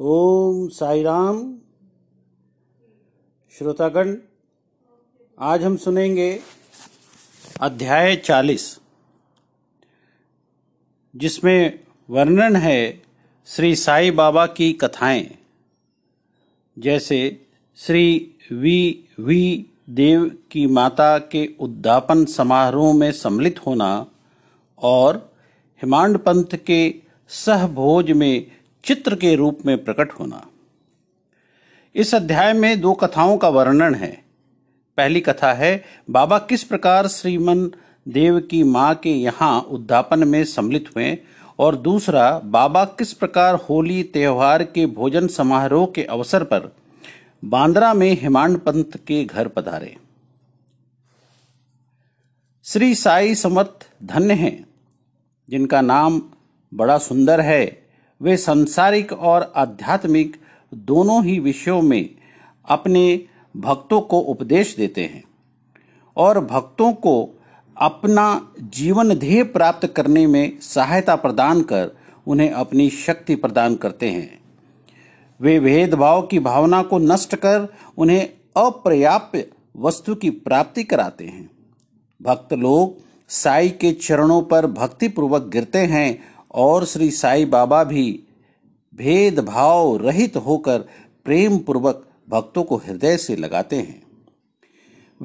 ओम साई राम। श्रोतागण, आज हम सुनेंगे अध्याय 40, जिसमें वर्णन है श्री साई बाबा की कथाएं, जैसे श्री वी देव की माता के उद्दापन समारोह में सम्मिलित होना और हेमाडपंत के सहभोज में चित्र के रूप में प्रकट होना। इस अध्याय में दो कथाओं का वर्णन है। पहली कथा है बाबा किस प्रकार श्रीमन देव की मां के यहाँ उद्दापन में सम्मिलित हुए, और दूसरा बाबा किस प्रकार होली त्यौहार के भोजन समारोह के अवसर पर बांद्रा में हेमाडपंत के घर पधारे। श्री साई समर्थ धन्य हैं, जिनका नाम बड़ा सुंदर है। वे सांसारिक और आध्यात्मिक दोनों ही विषयों में अपने भक्तों को उपदेश देते हैं और भक्तों को अपना जीवन ध्येय प्राप्त करने में सहायता प्रदान कर उन्हें अपनी शक्ति प्रदान करते हैं। वे भेदभाव की भावना को नष्ट कर उन्हें अपर्याप्त वस्तु की प्राप्ति कराते हैं। भक्त लोग साई के चरणों पर भक्तिपूर्वक गिरते हैं और श्री साई बाबा भी भेदभाव रहित होकर प्रेम पूर्वक भक्तों को हृदय से लगाते हैं।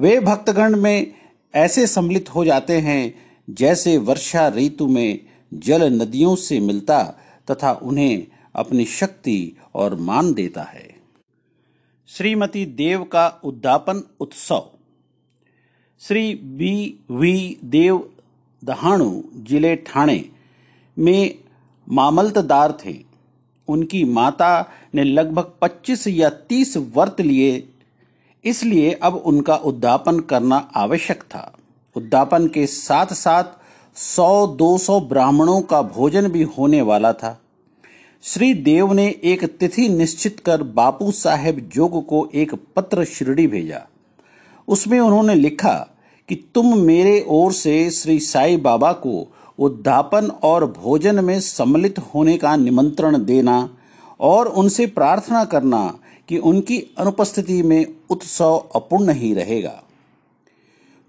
वे भक्तगण में ऐसे सम्मिलित हो जाते हैं जैसे वर्षा ऋतु में जल नदियों से मिलता तथा उन्हें अपनी शक्ति और मान देता है। श्रीमती देव का उद्दापन उत्सव। श्री वी देव दहाणु जिले ठाणे में मामलतदार थे। उनकी माता ने लगभग 25 या 30 वर्त लिए, इसलिए अब उनका उद्दापन करना आवश्यक था। उद्दापन के साथ साथ 100-200 ब्राह्मणों का भोजन भी होने वाला था। श्री देव ने एक तिथि निश्चित कर बापू साहब जोग को एक पत्र शिरडी भेजा। उसमें उन्होंने लिखा कि तुम मेरे ओर से श्री साई बाबा को उद्दापन और भोजन में सम्मिलित होने का निमंत्रण देना और उनसे प्रार्थना करना कि उनकी अनुपस्थिति में उत्सव अपूर्ण ही रहेगा।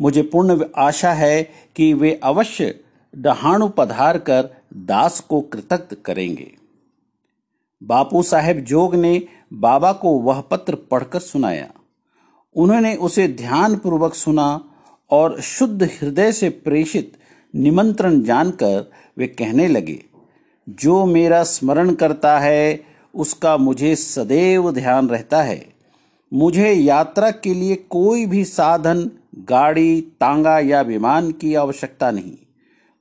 मुझे पूर्ण आशा है कि वे अवश्य डहाणु पधार कर दास को कृतज्ञ करेंगे। बापू साहब जोग ने बाबा को वह पत्र पढ़कर सुनाया। उन्होंने उसे ध्यानपूर्वक सुना और शुद्ध हृदय से प्रेषित निमंत्रण जानकर वे कहने लगे, जो मेरा स्मरण करता है उसका मुझे सदैव ध्यान रहता है। मुझे यात्रा के लिए कोई भी साधन, गाड़ी, तांगा या विमान की आवश्यकता नहीं।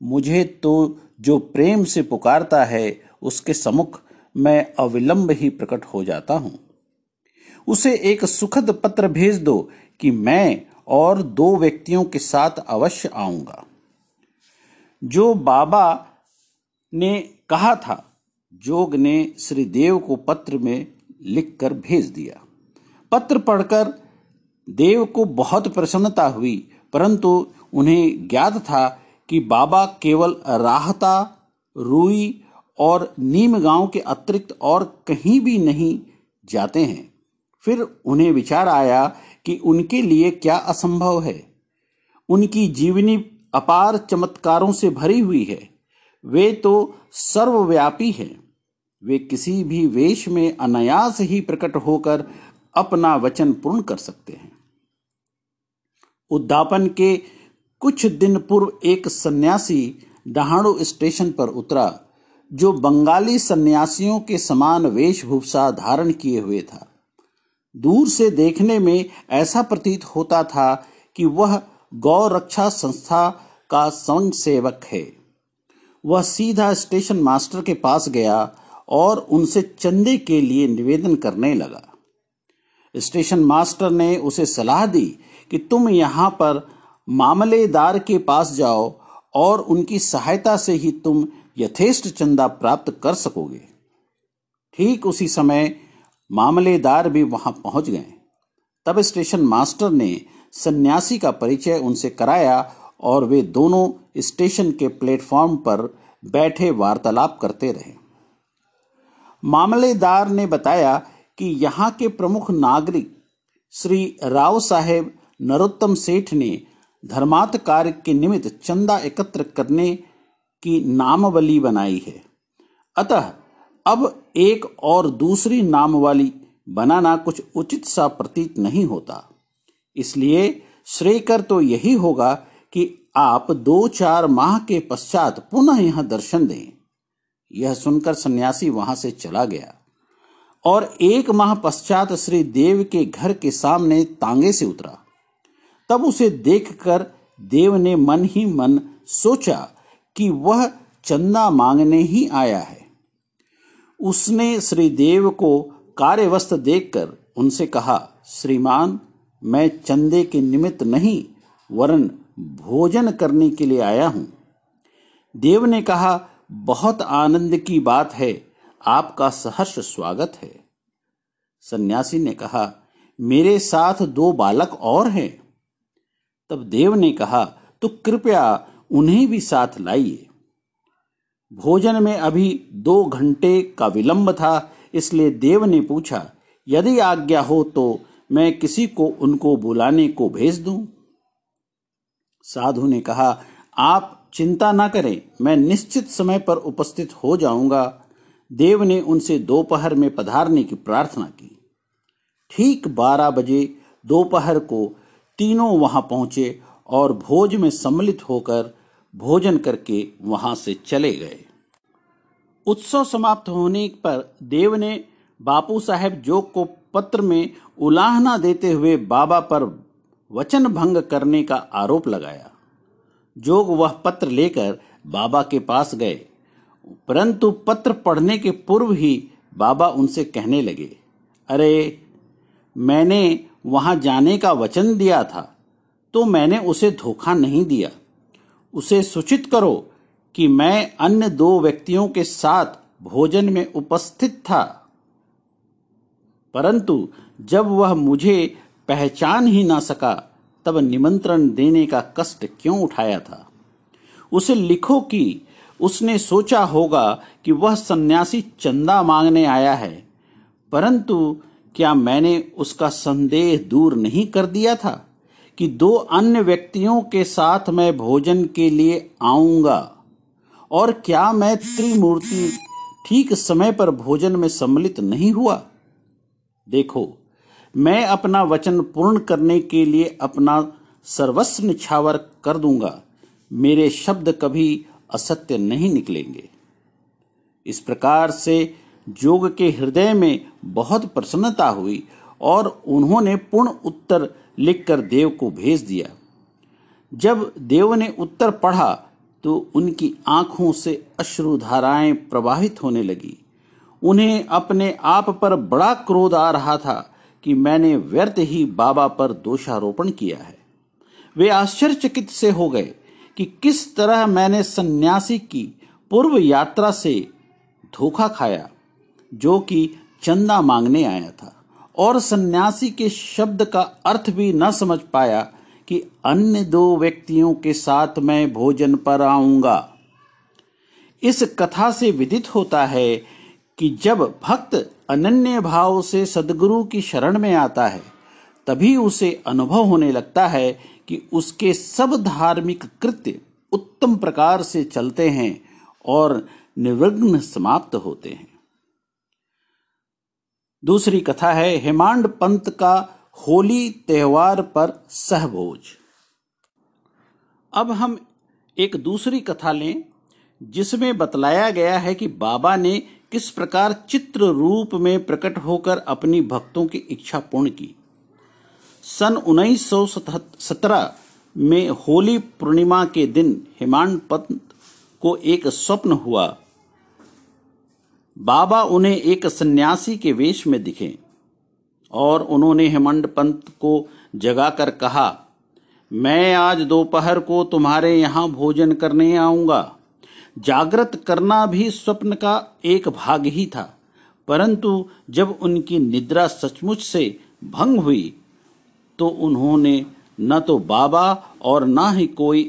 मुझे तो जो प्रेम से पुकारता है उसके सम्मुख मैं अविलंब ही प्रकट हो जाता हूँ। उसे एक सुखद पत्र भेज दो कि मैं और 2 व्यक्तियों के साथ अवश्य आऊँगा। जो बाबा ने कहा था, जोग ने श्रीदेव को पत्र में लिखकर भेज दिया। पत्र पढ़कर देव को बहुत प्रसन्नता हुई, परंतु उन्हें ज्ञात था कि बाबा केवल राहता, रूई और नीमगांव के अतिरिक्त और कहीं भी नहीं जाते हैं। फिर उन्हें विचार आया कि उनके लिए क्या असंभव है। उनकी जीवनी अपार चमत्कारों से भरी हुई है। वे तो सर्वव्यापी हैं। वे किसी भी वेश में अनायास ही प्रकट होकर अपना वचन पूर्ण कर सकते हैं। उद्दापन के कुछ दिन पूर्व एक सन्यासी डहाणु स्टेशन पर उतरा, जो बंगाली सन्यासियों के समान वेशभूषा धारण किए हुए था। दूर से देखने में ऐसा प्रतीत होता था कि वह गौ रक्षा संस्था का स्वयं सेवक है। वह सीधा स्टेशन मास्टर के पास गया और उनसे चंदे के लिए निवेदन करने लगा। स्टेशन मास्टर ने उसे सलाह दी कि तुम यहाँ पर मामलेदार के पास जाओ और उनकी सहायता से ही तुम यथेष्ट चंदा प्राप्त कर सकोगे। ठीक उसी समय मामलेदार भी वहां पहुंच गए। तब स्टेशन मास्टर ने सन्यासी का परिचय उनसे कराया और वे दोनों स्टेशन के प्लेटफॉर्म पर बैठे वार्तालाप करते रहे। मामलेदार ने बताया कि यहाँ के प्रमुख नागरिक श्री राव साहेब नरोत्तम सेठ ने धर्मार्थ कार्य के निमित्त चंदा एकत्र करने की नामवली बनाई है। अतः अब एक और दूसरी नामवाली बनाना कुछ उचित सा प्रतीत नहीं होता। इसलिए श्रेयकर तो यही होगा कि आप 2-4 माह के पश्चात पुनः यहाँ दर्शन दें। यह सुनकर सन्यासी वहां से चला गया और 1 माह पश्चात श्री देव के घर के सामने तांगे से उतरा। तब उसे देखकर देव ने मन ही मन सोचा कि वह चंदा मांगने ही आया है। उसने श्री देव को कार्यवस्थ देखकर उनसे कहा, श्रीमान, मैं चंदे के निमित्त नहीं वरन भोजन करने के लिए आया हूँ। देव ने कहा, बहुत आनंद की बात है, आपका सहर्ष स्वागत है। सन्यासी ने कहा, मेरे साथ 2 बालक और हैं। तब देव ने कहा, तो कृपया उन्हें भी साथ लाइए। भोजन में अभी 2 घंटे का विलंब था, इसलिए देव ने पूछा, यदि आज्ञा हो तो मैं किसी को उनको बुलाने को भेज दूं। साधु ने कहा, आप चिंता ना करें, मैं निश्चित समय पर उपस्थित हो जाऊंगा। देव ने उनसे दोपहर में पधारने की प्रार्थना की। ठीक 12 बजे दोपहर को तीनों वहां पहुंचे और भोज में सम्मिलित होकर भोजन करके वहां से चले गए। उत्सव समाप्त होने पर देव ने बापू साहब जोग को पत्र में उलाहना देते हुए बाबा पर वचन भंग करने का आरोप लगाया। जोग वह पत्र लेकर बाबा के पास गए, परंतु पत्र पढ़ने के पूर्व ही बाबा उनसे कहने लगे, अरे मैंने वहां जाने का वचन दिया था तो मैंने उसे धोखा नहीं दिया। उसे सूचित करो कि मैं अन्य 2 व्यक्तियों के साथ भोजन में उपस्थित था, परंतु जब वह मुझे पहचान ही ना सका तब निमंत्रण देने का कष्ट क्यों उठाया था। उसे लिखो कि उसने सोचा होगा कि वह सन्यासी चंदा मांगने आया है, परंतु क्या मैंने उसका संदेह दूर नहीं कर दिया था कि 2 अन्य व्यक्तियों के साथ मैं भोजन के लिए आऊंगा, और क्या मैं त्रिमूर्ति ठीक समय पर भोजन में सम्मिलित नहीं हुआ। देखो, मैं अपना वचन पूर्ण करने के लिए अपना सर्वस्व निछावर कर दूंगा। मेरे शब्द कभी असत्य नहीं निकलेंगे। इस प्रकार से जोग के हृदय में बहुत प्रसन्नता हुई और उन्होंने पूर्ण उत्तर लिखकर देव को भेज दिया। जब देव ने उत्तर पढ़ा तो उनकी आंखों से अश्रुधाराएं प्रवाहित होने लगी। उन्हें अपने आप पर बड़ा क्रोध आ रहा था कि मैंने व्यर्थ ही बाबा पर दोषारोपण किया है। वे आश्चर्यचकित से हो गए कि किस तरह मैंने सन्यासी की पूर्व यात्रा से धोखा खाया, जो कि चंदा मांगने आया था, और सन्यासी के शब्द का अर्थ भी न समझ पाया कि अन्य 2 व्यक्तियों के साथ मैं भोजन पर आऊंगा। इस कथा से विदित होता है कि जब भक्त अनन्य भाव से सदगुरु की शरण में आता है, तभी उसे अनुभव होने लगता है कि उसके सब धार्मिक कृत्य उत्तम प्रकार से चलते हैं और निर्विघ्न समाप्त होते हैं। दूसरी कथा है हेमाडपंत का होली त्योहार पर सहभोज। अब हम एक दूसरी कथा लें जिसमें बतलाया गया है कि बाबा ने किस प्रकार चित्र रूप में प्रकट होकर अपनी भक्तों की इच्छा पूर्ण की। सन 1917 में होली पूर्णिमा के दिन हेमाडपंत को एक स्वप्न हुआ। बाबा उन्हें एक सन्यासी के वेश में दिखे और उन्होंने हेमाडपंत को जगाकर कहा, मैं आज दोपहर को तुम्हारे यहाँ भोजन करने आऊंगा। जागृत करना भी स्वप्न का एक भाग ही था, परंतु जब उनकी निद्रा सचमुच से भंग हुई तो उन्होंने न तो बाबा और न ही कोई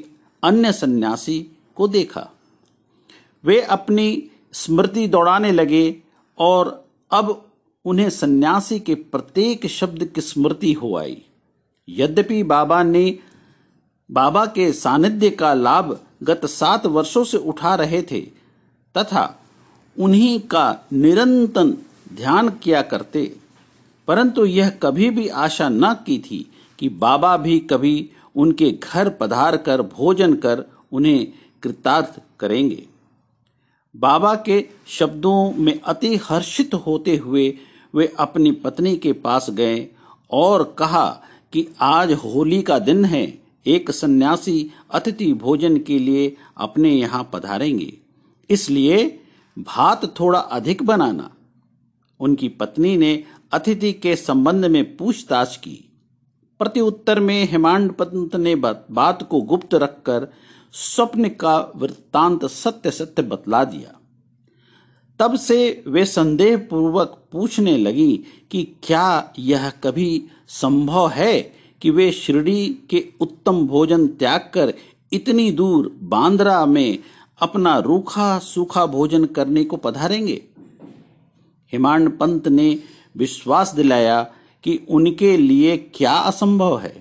अन्य सन्यासी को देखा। वे अपनी स्मृति दौड़ाने लगे और अब उन्हें सन्यासी के प्रत्येक शब्द की स्मृति हो आई। यद्यपि बाबा ने बाबा के सानिध्य का लाभ गत 7 वर्षों से उठा रहे थे तथा उन्हीं का निरंतर ध्यान किया करते, परंतु यह कभी भी आशा न की थी कि बाबा भी कभी उनके घर पधार कर भोजन कर उन्हें कृतार्थ करेंगे। बाबा के शब्दों में अति हर्षित होते हुए वे अपनी पत्नी के पास गए और कहा कि आज होली का दिन है, एक सन्यासी अतिथि भोजन के लिए अपने यहाँ पधारेंगे, इसलिए भात थोड़ा अधिक बनाना। उनकी पत्नी ने अतिथि के संबंध में पूछताछ की। प्रत्युत्तर में हेमाडपंत ने बात को गुप्त रखकर स्वप्न का वृत्तांत सत्य सत्य बतला दिया। तब से वे संदेह पूर्वक पूछने लगी कि क्या यह कभी संभव है कि वे शिरडी के उत्तम भोजन त्याग कर इतनी दूर बांद्रा में अपना रूखा सूखा भोजन करने को पधारेंगे। हेमाडपंत ने विश्वास दिलाया कि उनके लिए क्या असंभव है,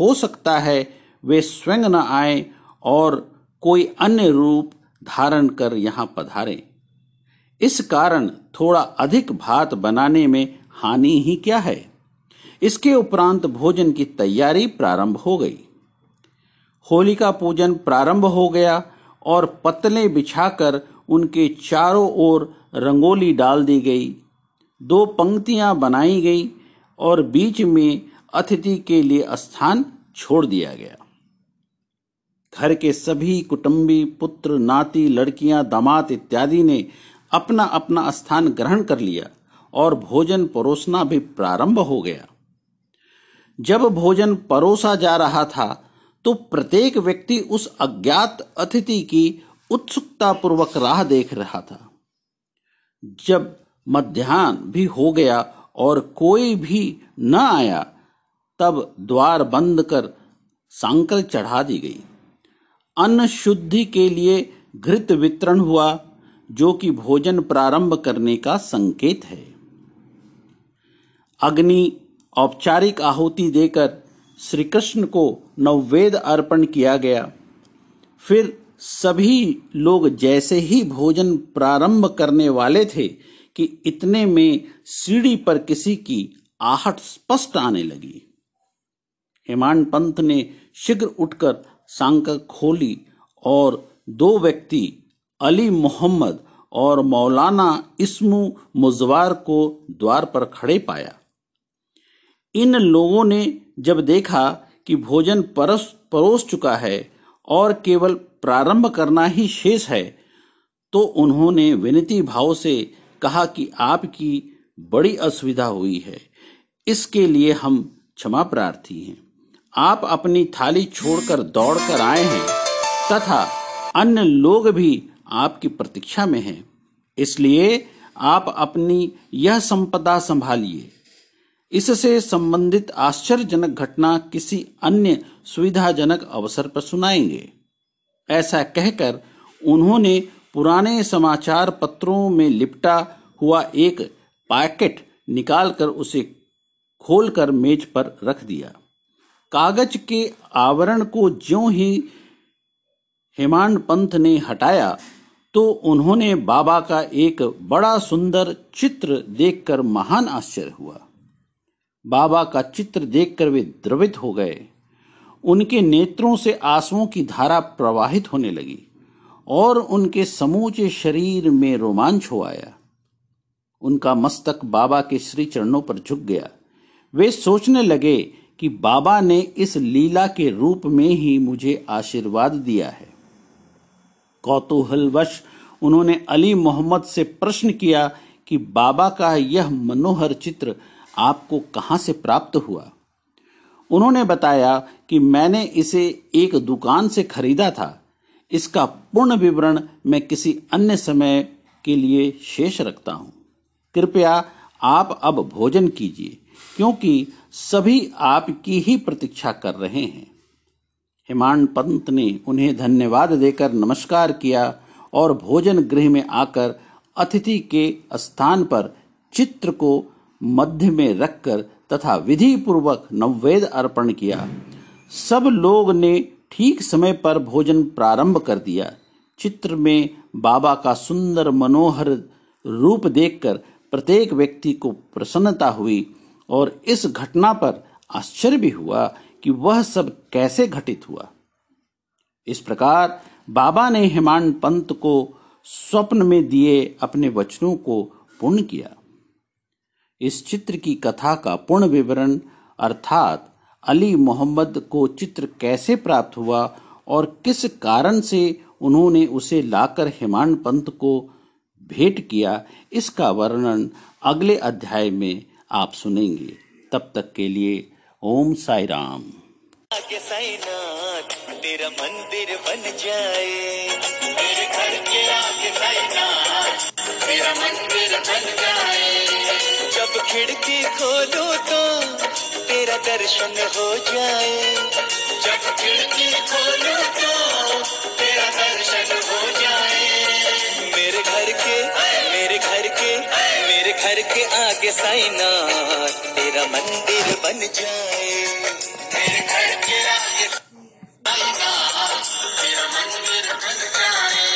हो सकता है वे स्वयं न आए और कोई अन्य रूप धारण कर यहाँ पधारें, इस कारण थोड़ा अधिक भात बनाने में हानि ही क्या है। इसके उपरांत भोजन की तैयारी प्रारंभ हो गई। होली का पूजन प्रारंभ हो गया और पतले बिछाकर उनके चारों ओर रंगोली डाल दी गई। 2 पंक्तियां बनाई गई और बीच में अतिथि के लिए स्थान छोड़ दिया गया। घर के सभी कुटुंबी, पुत्र, नाती, लड़कियां, दामाद इत्यादि ने अपना अपना स्थान ग्रहण कर लिया और भोजन परोसना भी प्रारंभ हो गया। जब भोजन परोसा जा रहा था तो प्रत्येक व्यक्ति उस अज्ञात अतिथि की उत्सुकतापूर्वक राह देख रहा था। जब मध्याह्न भी हो गया और कोई भी न आया तब द्वार बंद कर सांकल चढ़ा दी गई। अन्न शुद्धि के लिए घृत वितरण हुआ, जो कि भोजन प्रारंभ करने का संकेत है। अग्नि औपचारिक आहुति देकर श्री कृष्ण को नववेद अर्पण किया गया। फिर सभी लोग जैसे ही भोजन प्रारंभ करने वाले थे कि इतने में सीढ़ी पर किसी की आहट स्पष्ट आने लगी। हेमाडपंत ने शीघ्र उठकर सांकल खोली और 2 व्यक्ति अली मोहम्मद और मौलाना इस्मु मुजवार को द्वार पर खड़े पाया। इन लोगों ने जब देखा कि भोजन परोस चुका है और केवल प्रारंभ करना ही शेष है तो उन्होंने विनती भाव से कहा कि आपकी बड़ी असुविधा हुई है, इसके लिए हम क्षमा प्रार्थी हैं। आप अपनी थाली छोड़कर दौड़ कर आए हैं तथा अन्य लोग भी आपकी प्रतीक्षा में हैं, इसलिए आप अपनी यह संपदा संभालिए। इससे संबंधित आश्चर्यजनक घटना किसी अन्य सुविधाजनक अवसर पर सुनाएंगे। ऐसा कहकर उन्होंने पुराने समाचार पत्रों में लिपटा हुआ एक पैकेट निकालकर उसे खोलकर मेज पर रख दिया। कागज के आवरण को ज्यों ही हेमाडपंत ने हटाया तो उन्होंने बाबा का एक बड़ा सुंदर चित्र देखकर महान आश्चर्य हुआ। बाबा का चित्र देखकर वे द्रवित हो गए। उनके नेत्रों से आंसुओं की धारा प्रवाहित होने लगी और उनके समूचे शरीर में रोमांच हो आया। उनका मस्तक बाबा के श्री चरणों पर झुक गया। वे सोचने लगे कि बाबा ने इस लीला के रूप में ही मुझे आशीर्वाद दिया है। कौतूहलवश उन्होंने अली मोहम्मद से प्रश्न किया कि बाबा का यह मनोहर चित्र आपको कहाँ से प्राप्त हुआ। उन्होंने बताया कि मैंने इसे एक दुकान से खरीदा था। इसका पूर्ण विवरण मैं किसी अन्य समय के लिए शेष रखता हूँ। कृपया आप अब भोजन कीजिए क्योंकि सभी आपकी ही प्रतीक्षा कर रहे हैं। हेमाडपंत ने उन्हें धन्यवाद देकर नमस्कार किया और भोजन गृह में आकर अतिथि के स्थान पर चित्र को मध्य में रखकर तथा विधि पूर्वक नववेद अर्पण किया। सब लोग ने ठीक समय पर भोजन प्रारंभ कर दिया। चित्र में बाबा का सुंदर मनोहर रूप देखकर प्रत्येक व्यक्ति को प्रसन्नता हुई और इस घटना पर आश्चर्य भी हुआ कि वह सब कैसे घटित हुआ। इस प्रकार बाबा ने हेमाडपंत को स्वप्न में दिए अपने वचनों को पूर्ण किया। इस चित्र की कथा का पूर्ण विवरण अर्थात अली मोहम्मद को चित्र कैसे प्राप्त हुआ और किस कारण से उन्होंने उसे लाकर हेमाडपंत को भेंट किया, इसका वर्णन अगले अध्याय में आप सुनेंगे। तब तक के लिए ओम साई राम। साईनाथ तेरा मंदिर बन जाए, मेरे घर के आगे साईनाथ तेरा मंदिर बन जाए। जब खिड़की खोलो तो तेरा दर्शन हो जाए, जब खिड़की खोलो तो तेरा दर्शन हो जाए। मेरे घर के आगे साईनाथ तेरा मंदिर बन जाए, मेरे घर के आगे साईनाथ तेरा मंदिर बन जाए।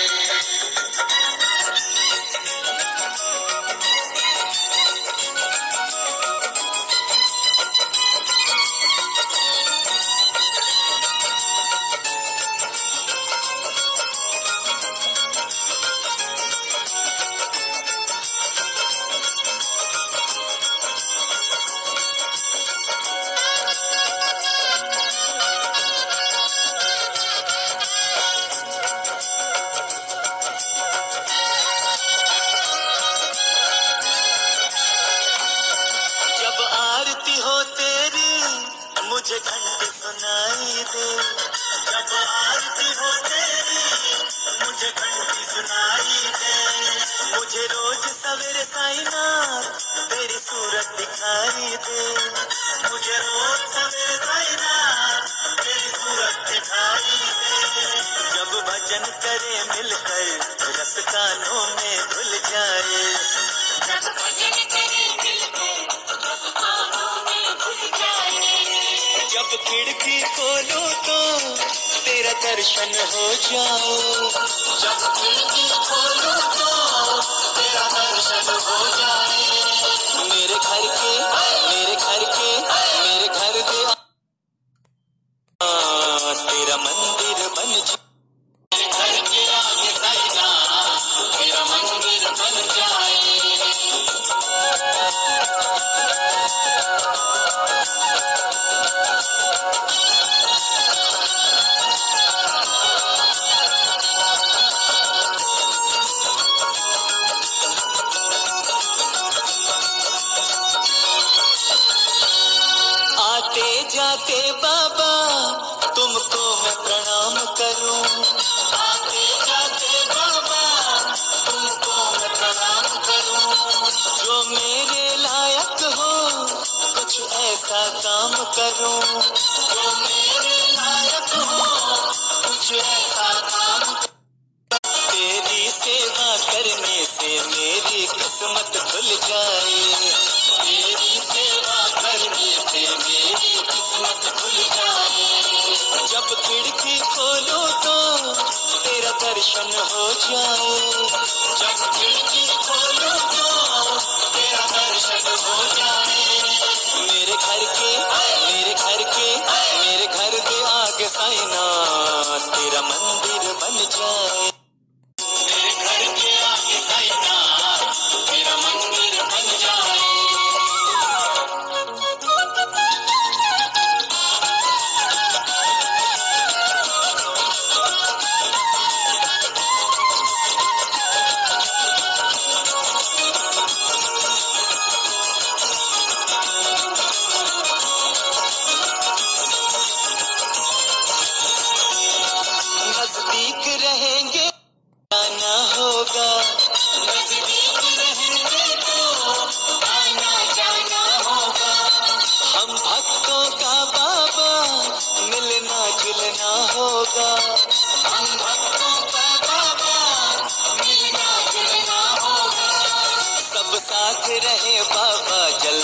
साथ रहे बाबा जल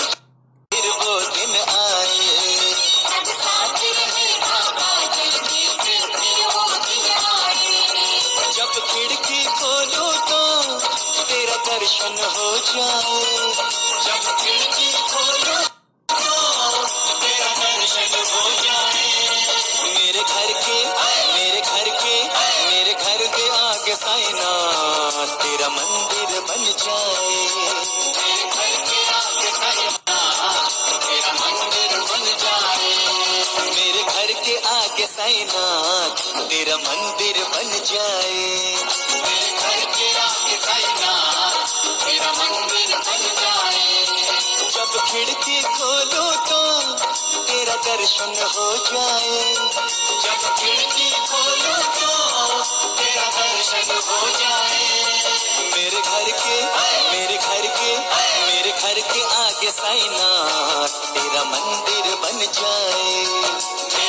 फिर वो दिन आए, सब साथ रहे बाबा जल फिर वो दिन आए। जब खिड़की खोलो तो तेरा दर्शन हो जाए, जब खिड़की खोलो तो तेरा दर्शन हो जाए। मेरे घर के आगे साईनाथ तेरा मंदिर बन जाए। साईनाथ तेरा मंदिर बन जाए, मेरे घर के आगे साईनाथ तेरा मंदिर बन जाए। जब खिड़की खोलो तो तेरा दर्शन हो जाए, जब खिड़की खोलो तो तेरा दर्शन हो जाए। मेरे घर के आगे साईनाथ तेरा मंदिर बन जाए।